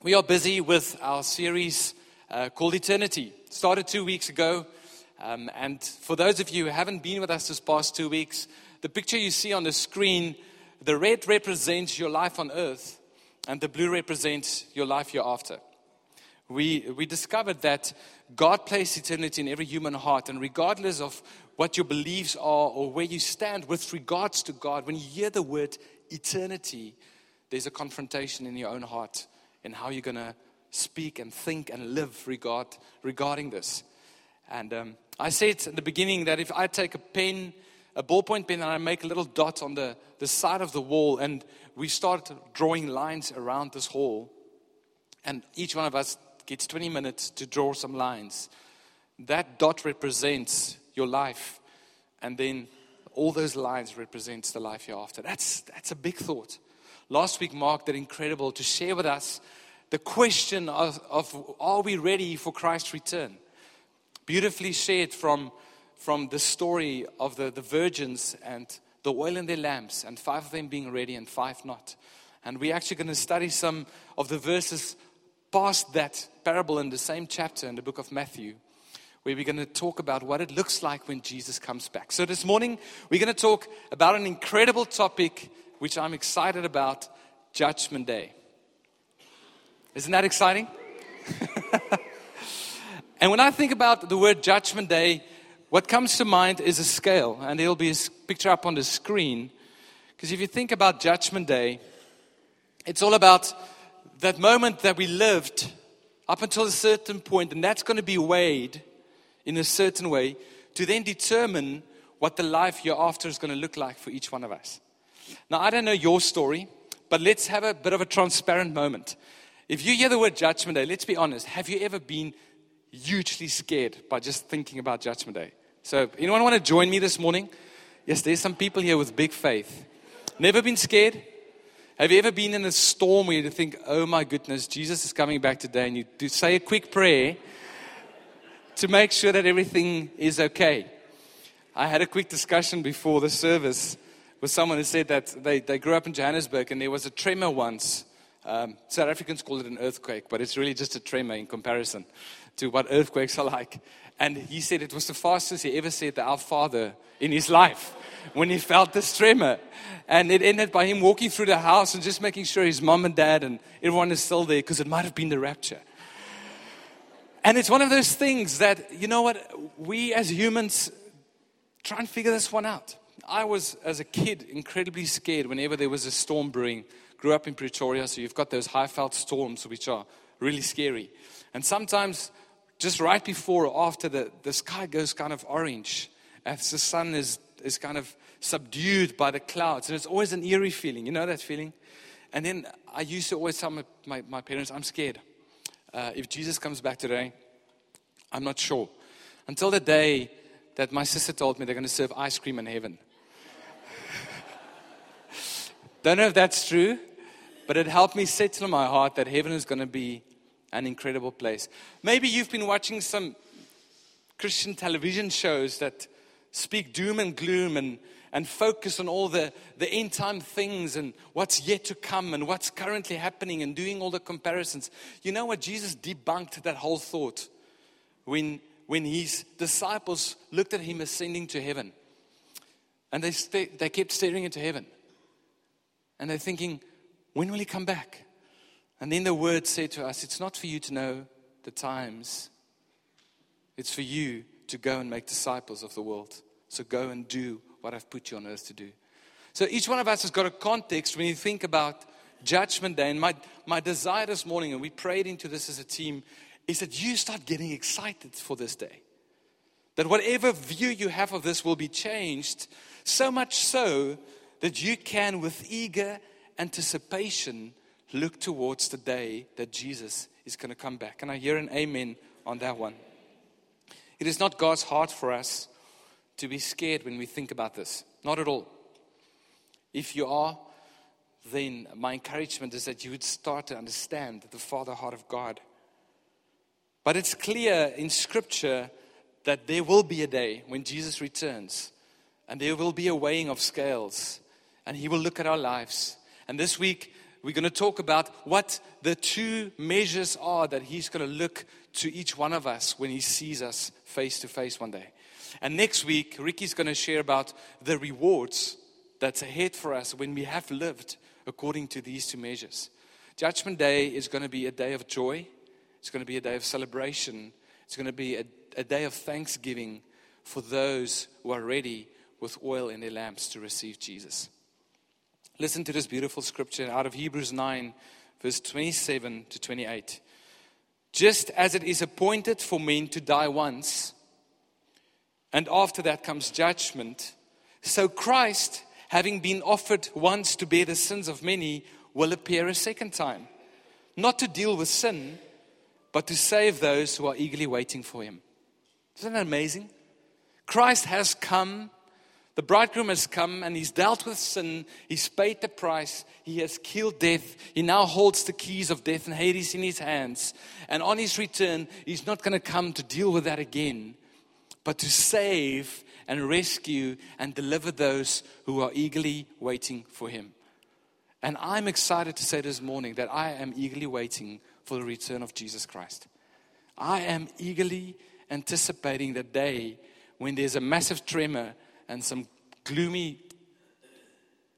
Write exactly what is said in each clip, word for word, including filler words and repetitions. We are busy with our series uh, called Eternity. It started two weeks ago. Um, and for those of you who haven't been with us this past two weeks, the picture you see on the screen, the red represents your life on earth and the blue represents your life hereafter. We, we discovered that God placed eternity in every human heart, and regardless of what your beliefs are or where you stand with regards to God, when you hear the word eternity, there's a confrontation in your own heart in how you're going to speak and think and live regard, regarding this. And um, I said in the beginning that if I take a pen, a ballpoint pen, and I make a little dot on the, the side of the wall, and we start drawing lines around this hall, and each one of us gets twenty minutes to draw some lines. That dot represents your life, and then all those lines represents the life hereafter. That's that's a big thought. Last week, Mark did incredible to share with us the question of, of are we ready for Christ's return? Beautifully shared from, from the story of the, the virgins and the oil in their lamps, and five of them being ready and five not. And we're actually going to study some of the verses past that parable in the same chapter in the book of Matthew, where we're going to talk about what it looks like when Jesus comes back. So this morning, we're going to talk about an incredible topic, which I'm excited about, Judgment Day. Isn't that exciting? And when I think about the word Judgment Day, what comes to mind is a scale. And there'll be a picture up on the screen. Because if you think about Judgment Day, it's all about that moment that we lived up until a certain point. And that's going to be weighed in a certain way to then determine what the life hereafter is going to look like for each one of us. Now, I don't know your story, but let's have a bit of a transparent moment. If you hear the word Judgment Day, let's be honest. Have you ever been hugely scared by just thinking about Judgment Day? So anyone want to join me this morning? Yes, there's some people here with big faith. Never been scared? Have you ever been in a storm where you think, oh my goodness, Jesus is coming back today, and you do say a quick prayer to make sure that everything is okay? I had a quick discussion before the service with someone who said that they, they grew up in Johannesburg, and there was a tremor once. Um, South Africans call it an earthquake, but it's really just a tremor in comparison to what earthquakes are like. And he said it was the fastest he ever said the Our Father in his life when he felt this tremor. And it ended by him walking through the house and just making sure his mom and dad and everyone is still there, because it might have been the rapture. And it's one of those things that, you know what, we as humans try and figure this one out. I was, as a kid, incredibly scared whenever there was a storm brewing. Grew up in Pretoria, so you've got those high-felt storms, which are really scary. And sometimes, just right before or after, the, the sky goes kind of orange, as the sun is, is kind of subdued by the clouds. And it's always an eerie feeling. You know that feeling? And then I used to always tell my, my, my parents, I'm scared. Uh, if Jesus comes back today, I'm not sure. Until the day that my sister told me they're going to serve ice cream in heaven. Don't know if that's true, but it helped me settle in my heart that heaven is going to be an incredible place. Maybe you've been watching some Christian television shows that speak doom and gloom and, and focus on all the, the end time things and what's yet to come and what's currently happening and doing all the comparisons. You know what? Jesus debunked that whole thought when, when his disciples looked at him ascending to heaven. And they st- they kept staring into heaven. And they're thinking, when will he come back? And then the word said to us, it's not for you to know the times. It's for you to go and make disciples of the world. So go and do what I've put you on earth to do. So each one of us has got a context when you think about Judgment Day. And my, my desire this morning, and we prayed into this as a team, is that you start getting excited for this day. That whatever view you have of this will be changed, so much so that you can, with eager anticipation, look towards the day that Jesus is going to come back. And I hear an amen on that one. It is not God's heart for us to be scared when we think about this. Not at all. If you are, then my encouragement is that you would start to understand the Father heart of God. But it's clear in Scripture that there will be a day when Jesus returns. And there will be a weighing of scales. And he will look at our lives. And this week, we're going to talk about what the two measures are that he's going to look to each one of us when he sees us face to face one day. And next week, Ricky's going to share about the rewards that's ahead for us when we have lived according to these two measures. Judgment Day is going to be a day of joy. It's going to be a day of celebration. It's going to be a, a day of thanksgiving for those who are ready with oil in their lamps to receive Jesus. Listen to this beautiful scripture out of Hebrews nine, verse twenty-seven to twenty-eight. Just as it is appointed for men to die once, and after that comes judgment, so Christ, having been offered once to bear the sins of many, will appear a second time, not to deal with sin, but to save those who are eagerly waiting for him. Isn't that amazing? Christ has come, the bridegroom has come, and he's dealt with sin, he's paid the price, he has killed death, he now holds the keys of death and Hades in his hands, and on his return, he's not going to come to deal with that again, but to save and rescue and deliver those who are eagerly waiting for him. And I'm excited to say this morning that I am eagerly waiting for the return of Jesus Christ. I am eagerly anticipating the day when there's a massive tremor and some gloomy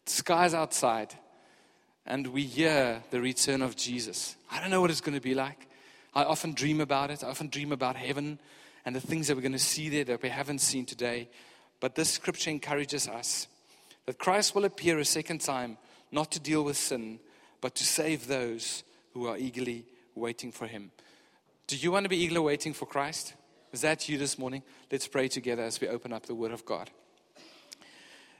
skies outside, and we hear the return of Jesus. I don't know what it's going to be like. I often dream about it. I often dream about heaven and the things that we're going to see there that we haven't seen today. But this scripture encourages us that Christ will appear a second time, not to deal with sin, but to save those who are eagerly waiting for him. Do you want to be eagerly waiting for Christ? Is that you this morning? Let's pray together as we open up the Word of God.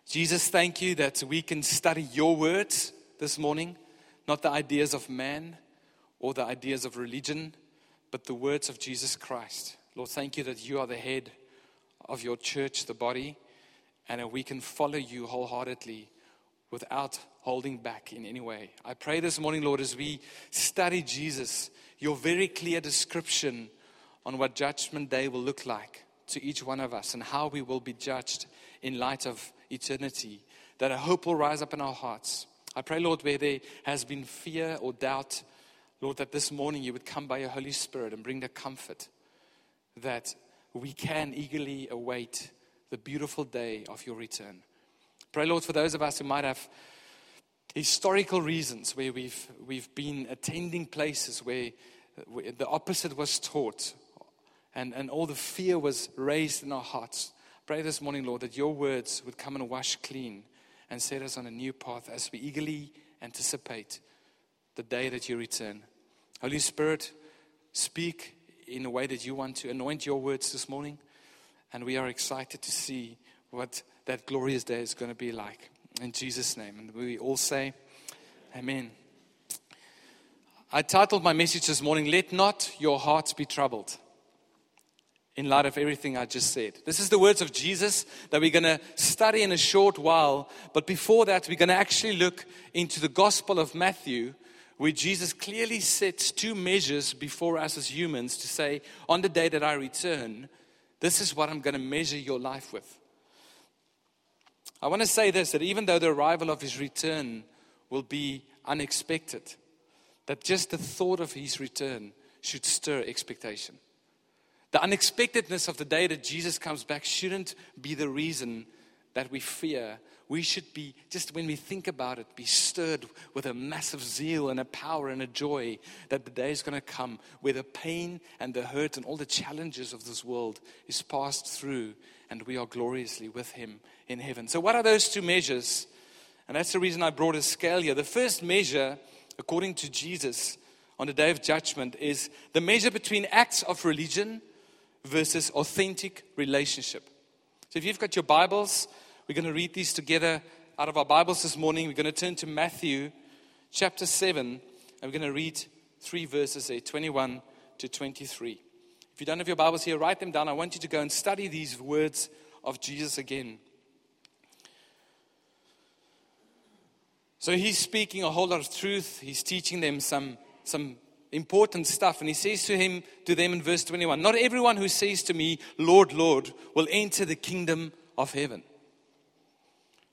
Jesus, thank you that we can study your words this morning, not the ideas of man or the ideas of religion, but the words of Jesus Christ. Lord, thank you that you are the head of your church, the body, and that we can follow you wholeheartedly without holding back in any way. I pray this morning, Lord, as we study Jesus, your very clear description on what Judgment Day will look like to each one of us and how we will be judged in light of eternity, that a hope will rise up in our hearts. I pray, Lord, where there has been fear or doubt, Lord, that this morning you would come by your Holy Spirit and bring the comfort that we can eagerly await the beautiful day of your return. Pray, Lord, for those of us who might have historical reasons where we've we've been attending places where the opposite was taught, and, and all the fear was raised in our hearts. Pray this morning, Lord, that your words would come and wash clean and set us on a new path as we eagerly anticipate the day that you return. Holy Spirit, speak in a way that you want to. Anoint your words this morning, and we are excited to see what that glorious day is going to be like. In Jesus' name. And we all say, amen. I titled my message this morning, Let Not Your Hearts Be Troubled, in light of everything I just said. This is the words of Jesus that we're going to study in a short while. But before that, we're going to actually look into the Gospel of Matthew, where Jesus clearly sets two measures before us as humans to say, on the day that I return, this is what I'm going to measure your life with. I want to say this, that even though the arrival of his return will be unexpected, that just the thought of his return should stir expectation. The unexpectedness of the day that Jesus comes back shouldn't be the reason that we fear. We should be, just when we think about it, be stirred with a massive zeal and a power and a joy that the day is going to come where the pain and the hurt and all the challenges of this world is passed through, and we are gloriously with him in heaven. So what are those two measures? And that's the reason I brought a scale here. The first measure, according to Jesus, on the day of judgment is the measure between acts of religion versus authentic relationship. So if you've got your Bibles, we're going to read these together out of our Bibles this morning. We're going to turn to Matthew chapter seven, and we're going to read three verses there, twenty-one to twenty-three. If you don't have your Bibles here, write them down. I want you to go and study these words of Jesus again. So he's speaking a whole lot of truth. He's teaching them some, some important stuff. And he says to him, to them in verse twenty-one, "Not everyone who says to me, 'Lord, Lord,' will enter the kingdom of heaven,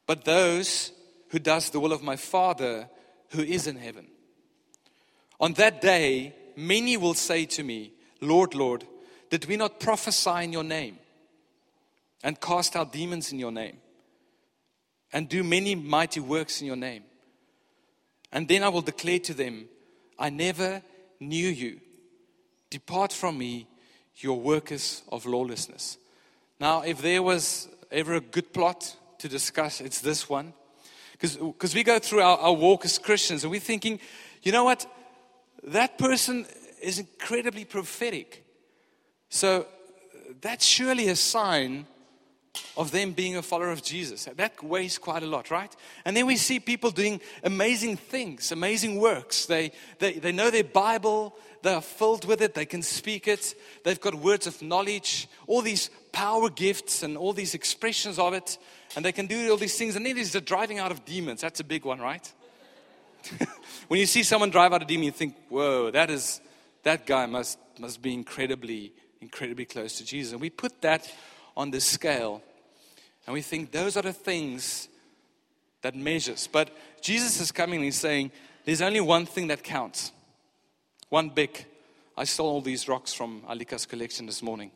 but those who does the will of my Father who is in heaven. On that day, many will say to me, Lord, Lord, did we not prophesy in your name and cast out demons in your name and do many mighty works in your name? And then I will declare to them, I never knew you. Depart from me, your workers of lawlessness. Now, if there was ever a good plot to discuss, it's this one. Because we go through our, our walk as Christians and we're thinking, you know what? That person is incredibly prophetic. So that's surely a sign of them being a follower of Jesus. That weighs quite a lot, right? And then we see people doing amazing things, amazing works. They they, they know their Bible. They are filled with it. They can speak it. They've got words of knowledge, all these power gifts and all these expressions of it. And they can do all these things. And then there's the driving out of demons. That's a big one, right? When you see someone drive out a demon, you think, whoa, that is that guy must must be incredibly, incredibly close to Jesus. And we put that on the scale. And we think those are the things that measures. But Jesus is coming and he's saying, there's only one thing that counts. One big. I stole all these rocks from Alika's collection this morning.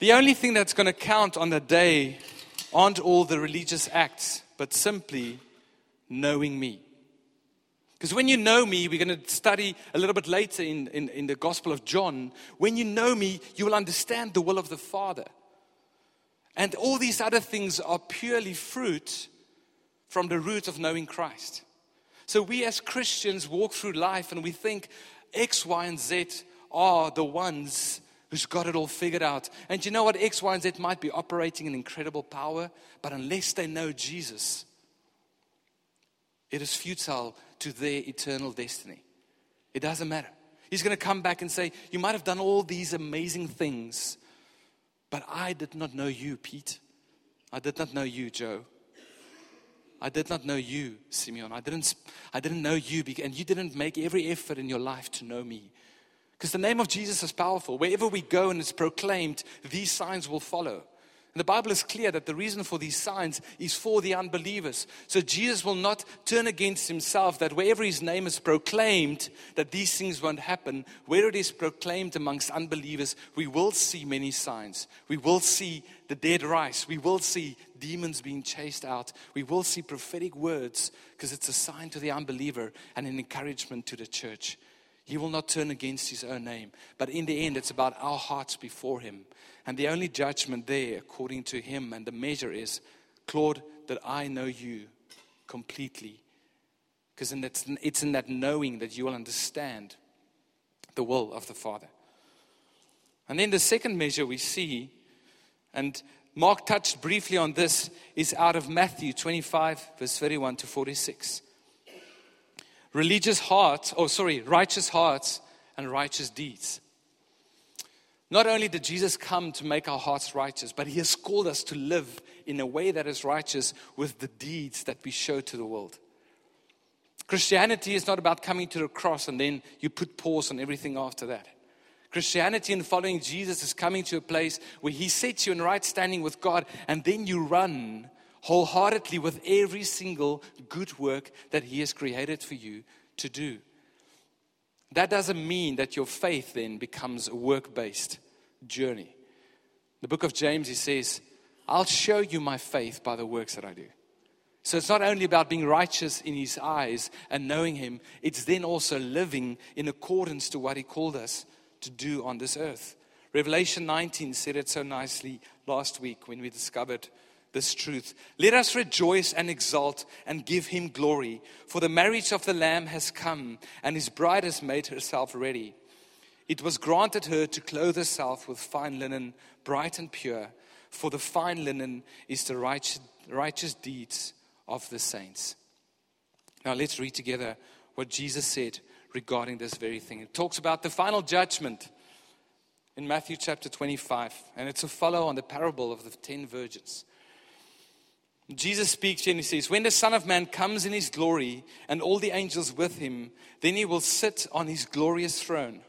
The only thing that's going to count on the day aren't all the religious acts, but simply knowing me. Because when you know me, we're going to study a little bit later in, in, in the Gospel of John. When you know me, you will understand the will of the Father. And all these other things are purely fruit from the root of knowing Christ. So we as Christians walk through life and we think X, Y, and Z are the ones who's got it all figured out. And you know what? X, Y, and Z might be operating in incredible power, but unless they know Jesus, it is futile to their eternal destiny. It doesn't matter. He's going to come back and say, you might have done all these amazing things, but I did not know you, Pete. I did not know you, Joe. I did not know you, Simeon. I didn't I didn't know you, and you didn't make every effort in your life to know me. Because the name of Jesus is powerful. Wherever we go and it's proclaimed, these signs will follow. And the Bible is clear that the reason for these signs is for the unbelievers. So Jesus will not turn against himself, that wherever his name is proclaimed, that these things won't happen. Where it is proclaimed amongst unbelievers, we will see many signs. We will see the dead rise. We will see demons being chased out. We will see prophetic words, because it's a sign to the unbeliever and an encouragement to the church. He will not turn against his own name. But in the end, it's about our hearts before him. And the only judgment there, according to him, and the measure is, Claude, that I know you completely. Because it's in that knowing that you will understand the will of the Father. And then the second measure we see, and Mark touched briefly on this, is out of Matthew twenty-five, verse thirty-one to forty-six. Religious hearts, oh sorry, righteous hearts and righteous deeds. Not only did Jesus come to make our hearts righteous, but he has called us to live in a way that is righteous with the deeds that we show to the world. Christianity is not about coming to the cross and then you put pause on everything after that. Christianity and following Jesus is coming to a place where he sets you in right standing with God, and then you run wholeheartedly with every single good work that he has created for you to do. That doesn't mean that your faith then becomes a work-based journey. The book of James, he says, I'll show you my faith by the works that I do. So it's not only about being righteous in his eyes and knowing him, it's then also living in accordance to what he called us to do on this earth. Revelation nineteen said it so nicely last week when we discovered this truth. Let us rejoice and exult and give him glory, for the marriage of the Lamb has come, and his bride has made herself ready. It was granted her to clothe herself with fine linen, bright and pure, for the fine linen is the righteous, righteous deeds of the saints. Now let's read together what Jesus said regarding this very thing. It talks about the final judgment in Matthew chapter twenty-five, and it's a follow on the parable of the ten virgins. Jesus speaks and he says, when the Son of Man comes in his glory and all the angels with him, then he will sit on his glorious throne.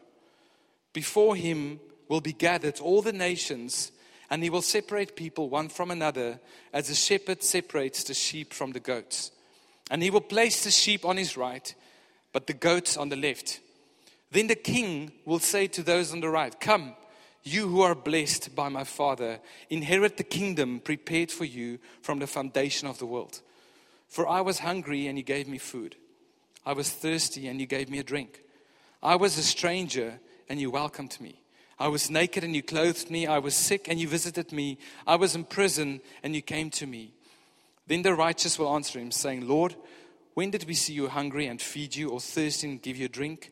Before him will be gathered all the nations, and he will separate people one from another as a shepherd separates the sheep from the goats. and he will place the sheep on his right, but the goats on the left. Then the king will say to those on the right, come, you who are blessed by my Father, inherit the kingdom prepared for you from the foundation of the world. For I was hungry, and you gave me food. I was thirsty, and you gave me a drink. I was a stranger, and you welcomed me. I was naked, and you clothed me. I was sick, and you visited me. I was in prison, and you came to me. Then the righteous will answer him, saying, Lord, when did we see you hungry and feed you, or thirsty and give you a drink?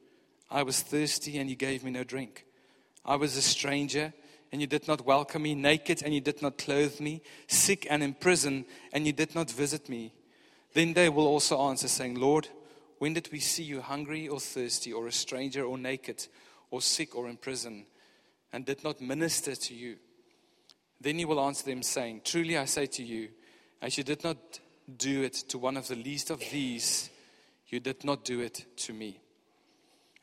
I was thirsty, and you gave me no drink. I was a stranger, and you did not welcome me, naked, and you did not clothe me, sick and in prison, and you did not visit me. Then they will also answer, saying, Lord, when did we see you hungry or thirsty, or a stranger or naked, or sick or in prison, and did not minister to you? Then he will answer them, saying, truly I say to you, as you did not do it to one of the least of these, you did not do it to me.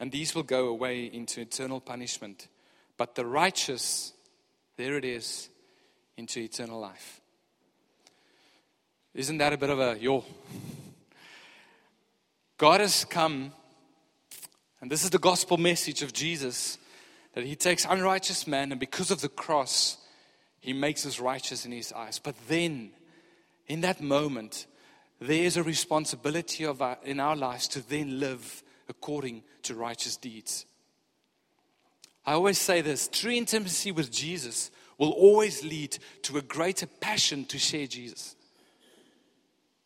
And these will go away into eternal punishment, but the righteous, there it is, into eternal life. Isn't that a bit of a yo? God has come, and this is the gospel message of Jesus, that he takes unrighteous man, and because of the cross, he makes us righteous in his eyes. But then, in that moment, there is a responsibility of our, in our lives to then live according to righteous deeds. I always say this, true intimacy with Jesus will always lead to a greater passion to share Jesus.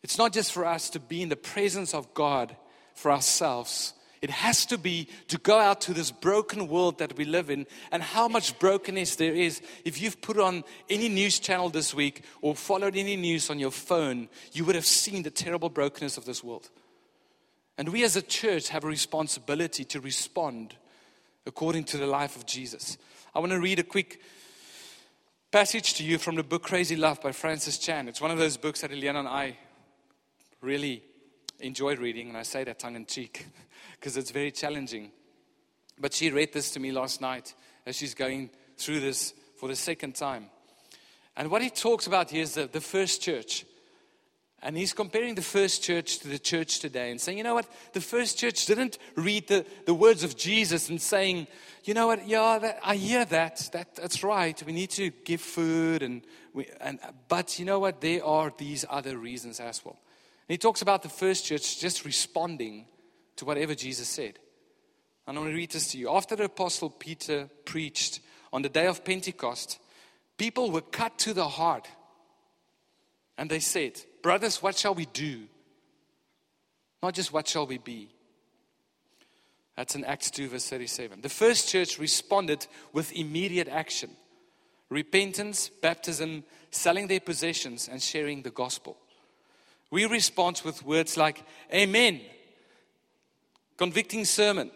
It's not just for us to be in the presence of God for ourselves. It has to be to go out to this broken world that we live in, and how much brokenness there is. If you've put on any news channel this week or followed any news on your phone, you would have seen the terrible brokenness of this world. And we as a church have a responsibility to respond according to the life of Jesus. I want to read a quick passage to you from the book Crazy Love by Francis Chan. It's one of those books that Eliana and I really enjoyed reading, and I say that tongue in cheek because it's very challenging. But she read this to me last night as she's going through this for the second time. And what he talks about here is the, the first church. And he's comparing the first church to the church today and saying, you know what, the first church didn't read the, the words of Jesus and saying, you know what, yeah, that, I hear that, that, that's right, we need to give food, and we, and but you know what, there are these other reasons as well. And he talks about the first church just responding to whatever Jesus said. And I'm going to read this to you. After the apostle Peter preached on the day of Pentecost, people were cut to the heart. And they said, brothers, what shall we do? Not just what shall we be? That's in Acts two verse thirty-seven. The first church responded with immediate action. Repentance, baptism, selling their possessions, and sharing the gospel. We respond with words like, amen, convicting sermon,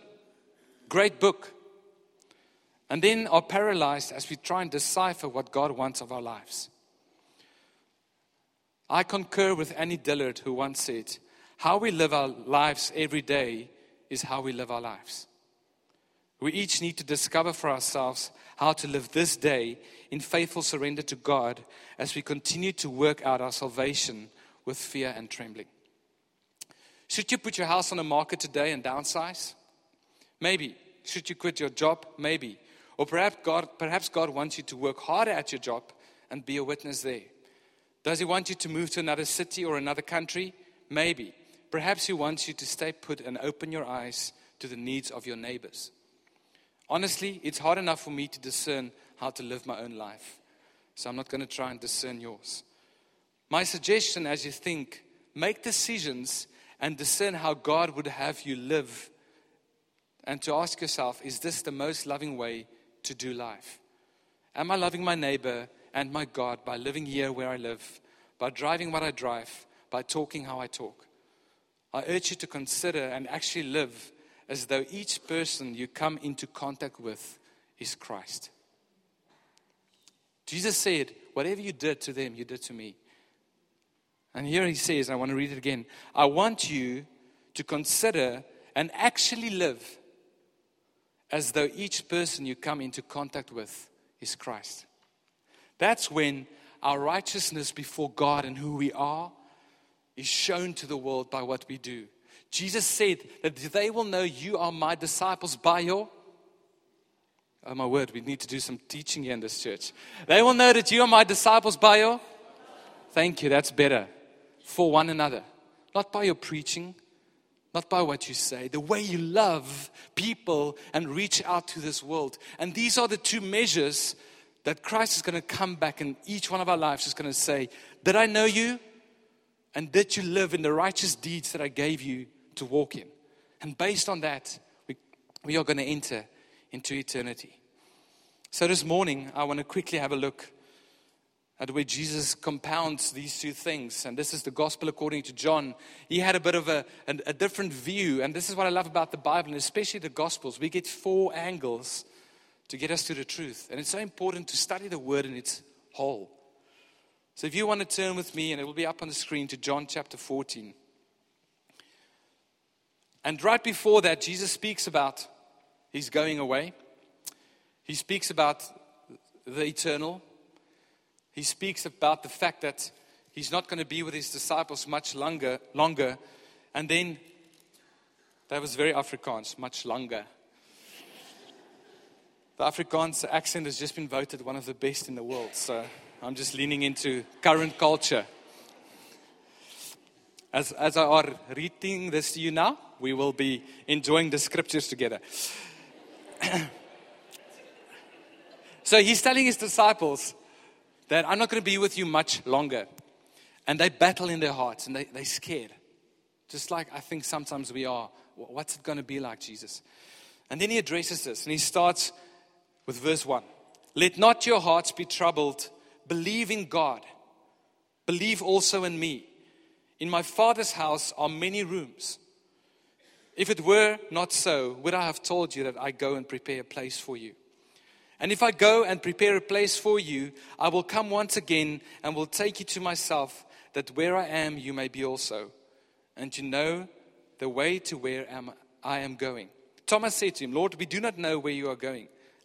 great book. And then are paralyzed as we try and decipher what God wants of our lives. I concur with Annie Dillard, who once said, how we live our lives every day is how we live our lives. We each need to discover for ourselves how to live this day in faithful surrender to God as we continue to work out our salvation with fear and trembling. Should you put your house on the market today and downsize? Maybe. Should you quit your job? Maybe. Or perhaps God, perhaps God wants you to work harder at your job and be a witness there. Does he want you to move to another city or another country? Maybe. Perhaps he wants you to stay put and open your eyes to the needs of your neighbors. Honestly, it's hard enough for me to discern how to live my own life, so I'm not going to try and discern yours. My suggestion as you think, make decisions and discern how God would have you live, and to ask yourself, is this the most loving way to do life? Am I loving my neighbor and my God by living here where I live, by driving what I drive, by talking how I talk? I urge you to consider and actually live as though each person you come into contact with is Christ. Jesus said, whatever you did to them, you did to me. And here he says, I want to read it again. I want you to consider and actually live as though each person you come into contact with is Christ. That's when our righteousness before God and who we are is shown to the world by what we do. Jesus said that they will know you are my disciples by your... Oh my word, we need to do some teaching here in this church. They will know that you are my disciples by your... Thank you, that's better. For one another. Not by your preaching, not by what you say. The way you love people and reach out to this world. And these are the two measures that Christ is going to come back and each one of our lives is going to say, did I know you? And did you live in the righteous deeds that I gave you to walk in? And based on that, we, we are going to enter into eternity. So this morning, I want to quickly have a look at where Jesus compounds these two things. And this is the gospel according to John. He had a bit of a, a, a different view. And this is what I love about the Bible, and especially the gospels. We get four angles to get us to the truth. And it's so important to study the word in its whole. So if you want to turn with me, and it will be up on the screen, to John chapter fourteen. And right before that, Jesus speaks about his going away. He speaks about the eternal. He speaks about the fact that he's not going to be with his disciples much longer. longer. And then, that was very Afrikaans, much longer. The Afrikaans accent has just been voted one of the best in the world, so... I'm just leaning into current culture. As as I are reading this to you now, we will be enjoying the scriptures together. So he's telling his disciples that I'm not going to be with you much longer. And they battle in their hearts and they, they're scared. Just like I think sometimes we are. What's it going to be like, Jesus? And then he addresses this and he starts with verse one. Let not your hearts be troubled. Believe in God. Believe also in me. In my Father's house are many rooms. If it were not so, would I have told you that I go and prepare a place for you? And if I go and prepare a place for you, I will come once again and will take you to myself, that where I am, you may be also. And you know the way to where I am going. Thomas said to him, Lord, we do not know where you are going.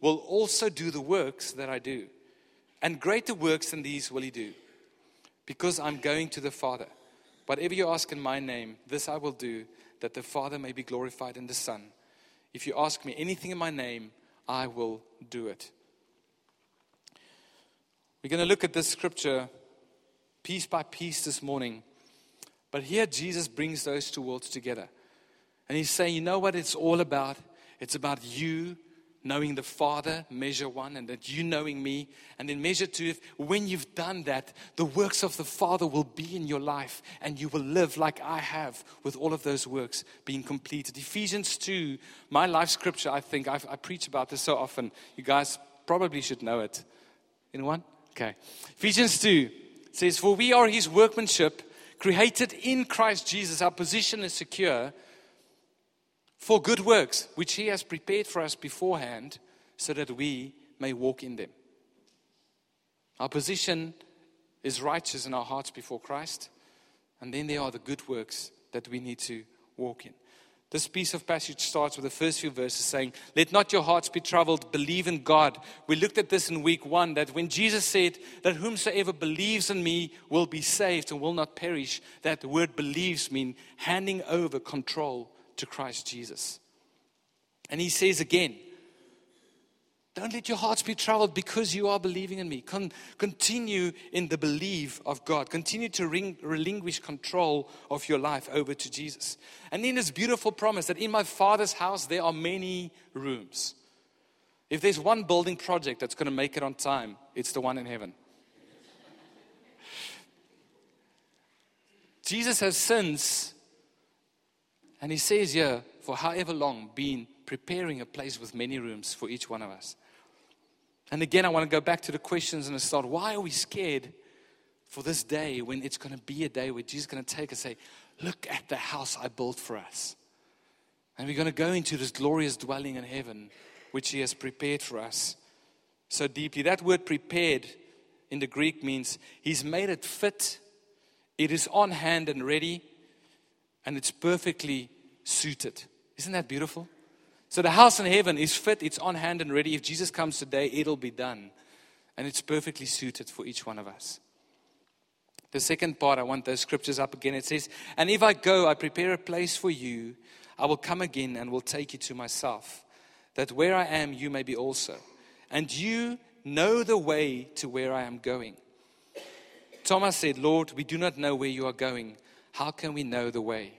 will also do the works that I do, and greater works than these will he do. Because I'm going to the Father. Whatever you ask in my name, this I will do, that the Father may be glorified in the Son. If you ask me anything in my name, I will do it. We're going to look at this scripture piece by piece this morning. But here Jesus brings those two worlds together. And he's saying, you know what it's all about? It's about you knowing the Father, measure one, and that you knowing me. And in measure two, if, when you've done that, the works of the Father will be in your life, and you will live like I have, with all of those works being completed. Ephesians two, my life scripture, I think, I've, I preach about this so often. You guys probably should know it. Anyone? Okay. Ephesians two says, for we are his workmanship, created in Christ Jesus. Our position is secure. For good works, which he has prepared for us beforehand, so that we may walk in them. Our position is righteous in our hearts before Christ. And then there are the good works that we need to walk in. This piece of passage starts with the first few verses saying, let not your hearts be troubled, believe in God. We looked at this in week one, that when Jesus said that whomsoever believes in me will be saved and will not perish, that the word believes means handing over control to Christ Jesus. And he says again, don't let your hearts be troubled because you are believing in me. Con- continue in the belief of God. Continue to ring- relinquish control of your life over to Jesus. And in this beautiful promise that in my Father's house, there are many rooms. If there's one building project that's going to make it on time, it's the one in heaven. Jesus has since, and he says here, for however long, been preparing a place with many rooms for each one of us. And again, I want to go back to the questions and start. Why are we scared for this day when it's going to be a day where Jesus is going to take us and say, look at the house I built for us. And we're going to go into this glorious dwelling in heaven, which he has prepared for us so deeply. That word prepared in the Greek means he's made it fit. It is on hand and ready, and it's perfectly suited. Isn't that beautiful? So the house in heaven is fit, it's on hand and ready. If Jesus comes today, it'll be done. And it's perfectly suited for each one of us. The second part, I want those scriptures up again. It says, and if I go, I prepare a place for you. I will come again and will take you to myself, that where I am, you may be also. And you know the way to where I am going. Thomas said, Lord, we do not know where you are going. How can we know the way?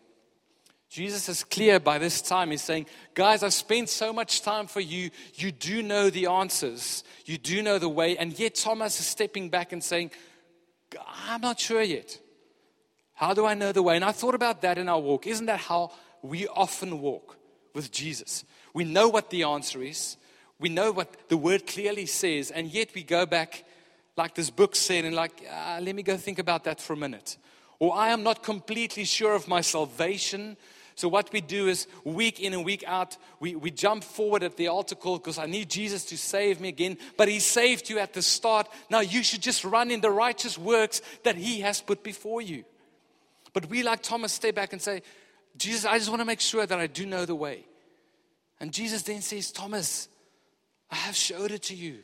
Jesus is clear by this time. He's saying, guys, I've spent so much time for you. You do know the answers. You do know the way. And yet Thomas is stepping back and saying, I'm not sure yet. How do I know the way? And I thought about that in our walk. Isn't that how we often walk with Jesus? We know what the answer is. We know what the word clearly says. And yet we go back like this book said and like, ah, let me go think about that for a minute. Or I am not completely sure of my salvation. So what we do is week in and week out, we, we jump forward at the altar call because I need Jesus to save me again. But he saved you at the start. Now you should just run in the righteous works that he has put before you. But we, like Thomas, stay back and say, Jesus, I just want to make sure that I do know the way. And Jesus then says, Thomas, I have showed it to you.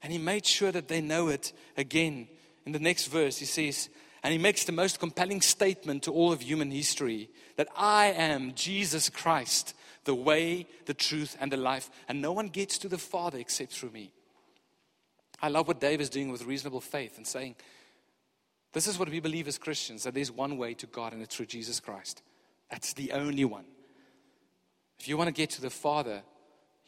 And he made sure that they know it again. In the next verse, he says, and he makes the most compelling statement to all of human history, that I am Jesus Christ, the way, the truth, and the life. And no one gets to the Father except through me. I love what Dave is doing with reasonable faith and saying, this is what we believe as Christians, that there's one way to God and it's through Jesus Christ. That's the only one. If you want to get to the Father,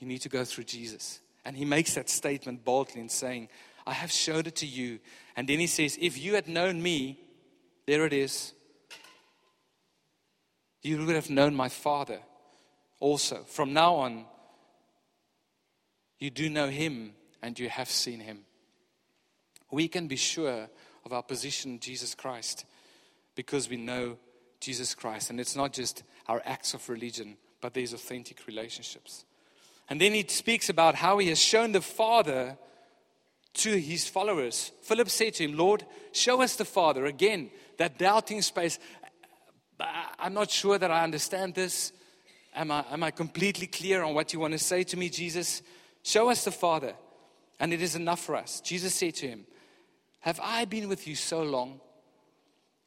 you need to go through Jesus. And he makes that statement boldly in saying, I have showed it to you. And then he says, if you had known me, there it is, you would have known my Father also. From now on, you do know him and you have seen him. We can be sure of our position in Jesus Christ because we know Jesus Christ. And it's not just our acts of religion, but these authentic relationships. And then he speaks about how he has shown the Father to his followers. Philip said to him, Lord, show us the Father. Again, that doubting space. I'm not sure that I understand this. Am I, am I completely clear on what you want to say to me, Jesus? Show us the Father, and it is enough for us. Jesus said to him, have I been with you so long?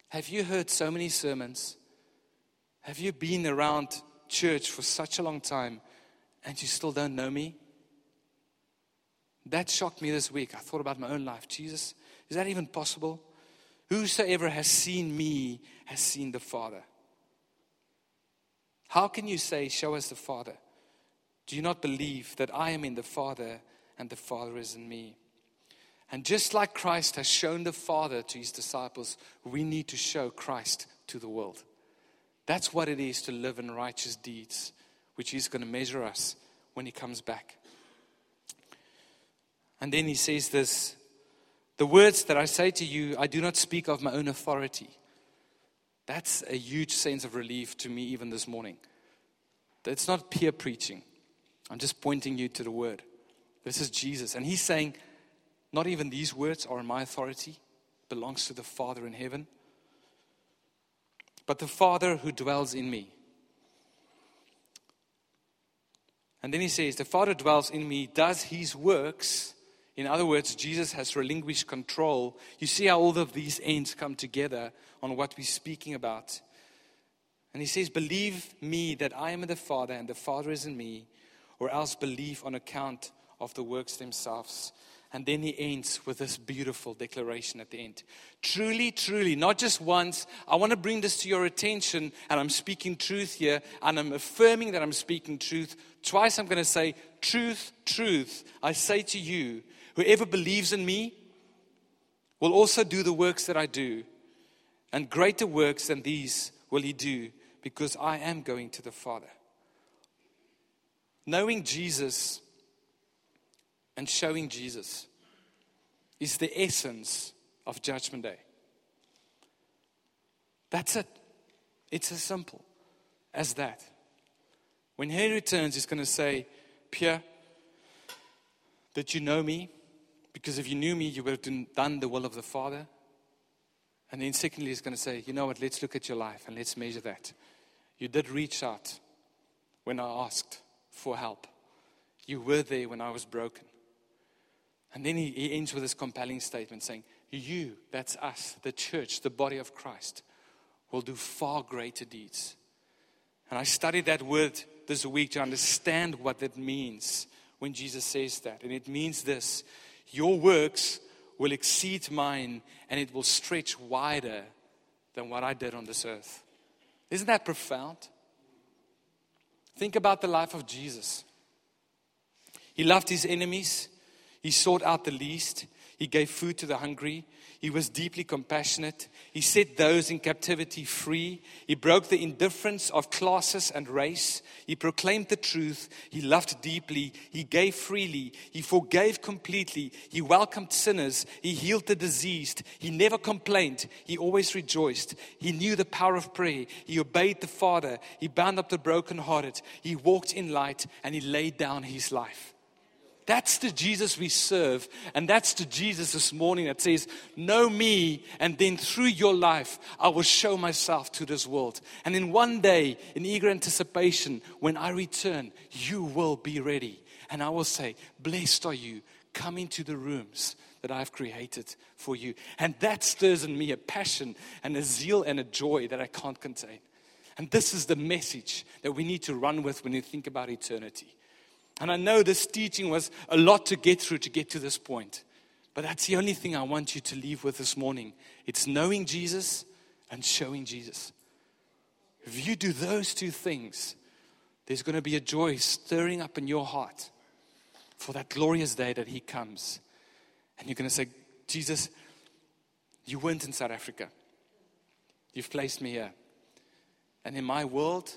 Have you heard so many sermons? Have you been around church for such a long time, and you still don't know me? That shocked me this week. I thought about my own life. Jesus, is that even possible? Whosoever has seen me has seen the Father. How can you say, show us the Father? Do you not believe that I am in the Father and the Father is in me? And just like Christ has shown the Father to his disciples, we need to show Christ to the world. That's what it is to live in righteous deeds, which he's going to measure us when he comes back. And then he says this, the words that I say to you, I do not speak of my own authority. That's a huge sense of relief to me even this morning. It's not peer preaching. I'm just pointing you to the word. This is Jesus. And he's saying, not even these words are my authority. Belongs to the Father in heaven. But the Father who dwells in me. And then he says, the Father dwells in me, does his works. In other words, Jesus has relinquished control. You see how all of these ends come together on what we're speaking about. And he says, believe me that I am in the Father and the Father is in me, or else believe on account of the works themselves. And then he ends with this beautiful declaration at the end. Truly, truly, not just once. I want to bring this to your attention, and I'm speaking truth here, and I'm affirming that I'm speaking truth. Twice I'm going to say, truth, truth, I say to you, whoever believes in me will also do the works that I do, and greater works than these will he do, because I am going to the Father. Knowing Jesus and showing Jesus is the essence of Judgment Day. That's it. It's as simple as that. When he returns, he's going to say, Pierre, did you know me? Because if you knew me, you would have done the will of the Father. And then secondly, he's going to say, you know what, let's look at your life and let's measure that. You did reach out when I asked for help. You were there when I was broken. And then he, he ends with this compelling statement saying, you, that's us, the church, the body of Christ, will do far greater deeds. And I studied that word this week to understand what that means when Jesus says that. And it means this, your works will exceed mine and it will stretch wider than what I did on this earth. Isn't that profound? Think about the life of Jesus. He loved his enemies. He sought out the least. He gave food to the hungry. He was deeply compassionate. He set those in captivity free. He broke the indifference of classes and race. He proclaimed the truth. He loved deeply. He gave freely. He forgave completely. He welcomed sinners. He healed the diseased. He never complained. He always rejoiced. He knew the power of prayer. He obeyed the Father. He bound up the brokenhearted. He walked in light and he laid down his life. That's the Jesus we serve, and that's the Jesus this morning that says, know me, and then through your life, I will show myself to this world. And in one day, in eager anticipation, when I return, you will be ready. And I will say, blessed are you, come into the rooms that I've created for you. And that stirs in me a passion and a zeal and a joy that I can't contain. And this is the message that we need to run with when you think about eternity. And I know this teaching was a lot to get through to get to this point. But that's the only thing I want you to leave with this morning. It's knowing Jesus and showing Jesus. If you do those two things, there's going to be a joy stirring up in your heart for that glorious day that he comes. And you're going to say, Jesus, you weren't in South Africa. You've placed me here. And in my world,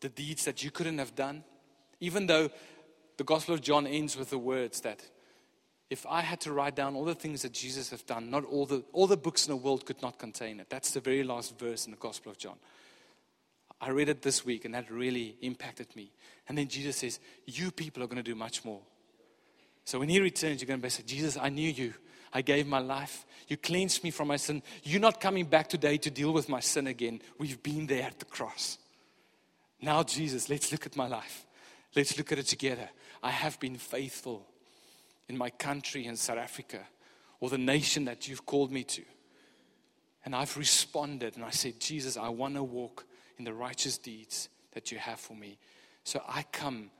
the deeds that you couldn't have done, even though the Gospel of John ends with the words that if I had to write down all the things that Jesus has done, not all the all the books in the world could not contain it. That's the very last verse in the Gospel of John. I read it this week and that really impacted me. And then Jesus says, you people are going to do much more. So when he returns, you're going to say, Jesus, I knew you. I gave my life. You cleansed me from my sin. You're not coming back today to deal with my sin again. We've been there at the cross. Now, Jesus, let's look at my life. Let's look at it together. I have been faithful in my country in South Africa or the nation that you've called me to. And I've responded and I said, Jesus, I want to walk in the righteous deeds that you have for me. So I come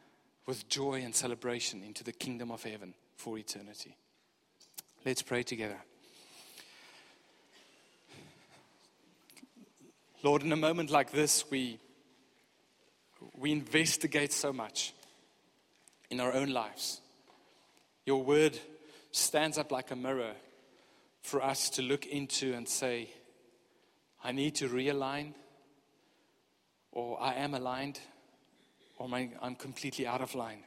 with joy and celebration into the kingdom of heaven for eternity. Let's pray together. Lord, in a moment like this, we We investigate so much in our own lives. Your word stands up like a mirror for us to look into and say, I need to realign, or I am aligned, or I'm completely out of line.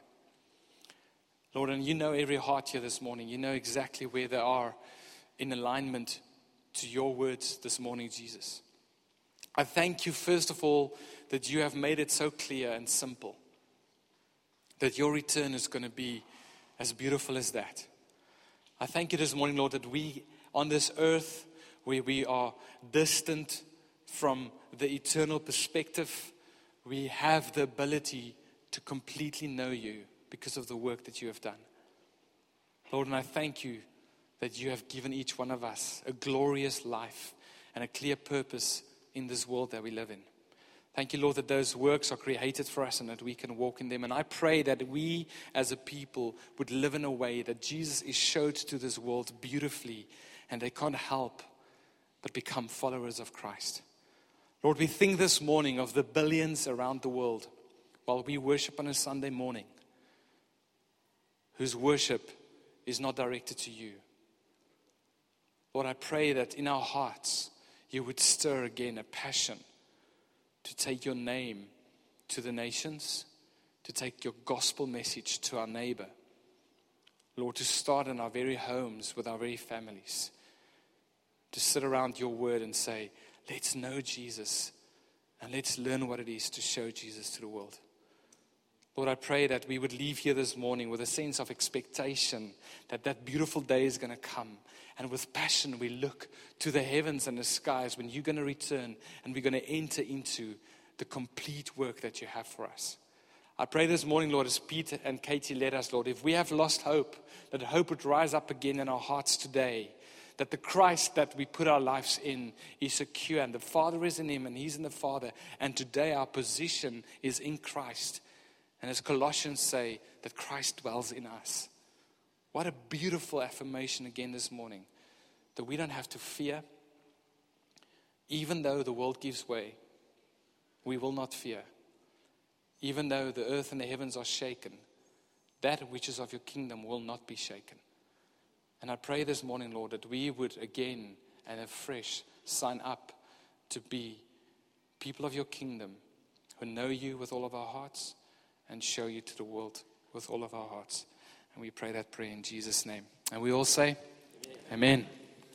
Lord, and you know every heart here this morning. You know exactly where they are in alignment to your words this morning, Jesus. I thank you, first of all, that you have made it so clear and simple that your return is going to be as beautiful as that. I thank you this morning, Lord, that we on this earth, where we are distant from the eternal perspective, we have the ability to completely know you because of the work that you have done. Lord, and I thank you that you have given each one of us a glorious life and a clear purpose in this world that we live in. Thank you, Lord, that those works are created for us and that we can walk in them. And I pray that we as a people would live in a way that Jesus is showed to this world beautifully, and they can't help but become followers of Christ. Lord, we think this morning of the billions around the world while we worship on a Sunday morning, whose worship is not directed to you. Lord, I pray that in our hearts you would stir again a passion to take your name to the nations, to take your gospel message to our neighbor. Lord, to start in our very homes with our very families, to sit around your word and say, let's know Jesus and let's learn what it is to show Jesus to the world. Lord, I pray that we would leave here this morning with a sense of expectation that that beautiful day is going to come. And with passion, we look to the heavens and the skies when you're going to return and we're going to enter into the complete work that you have for us. I pray this morning, Lord, as Peter and Katie led us, Lord, if we have lost hope, that hope would rise up again in our hearts today, that the Christ that we put our lives in is secure and the Father is in him and he's in the Father. And today our position is in Christ. And as Colossians say, that Christ dwells in us. What a beautiful affirmation again this morning, that we don't have to fear. Even though the world gives way, we will not fear. Even though the earth and the heavens are shaken, that which is of your kingdom will not be shaken. And I pray this morning, Lord, that we would again and afresh sign up to be people of your kingdom who know you with all of our hearts, and show you to the world with all of our hearts. And we pray that prayer in Jesus' name. And we all say, Amen. Amen.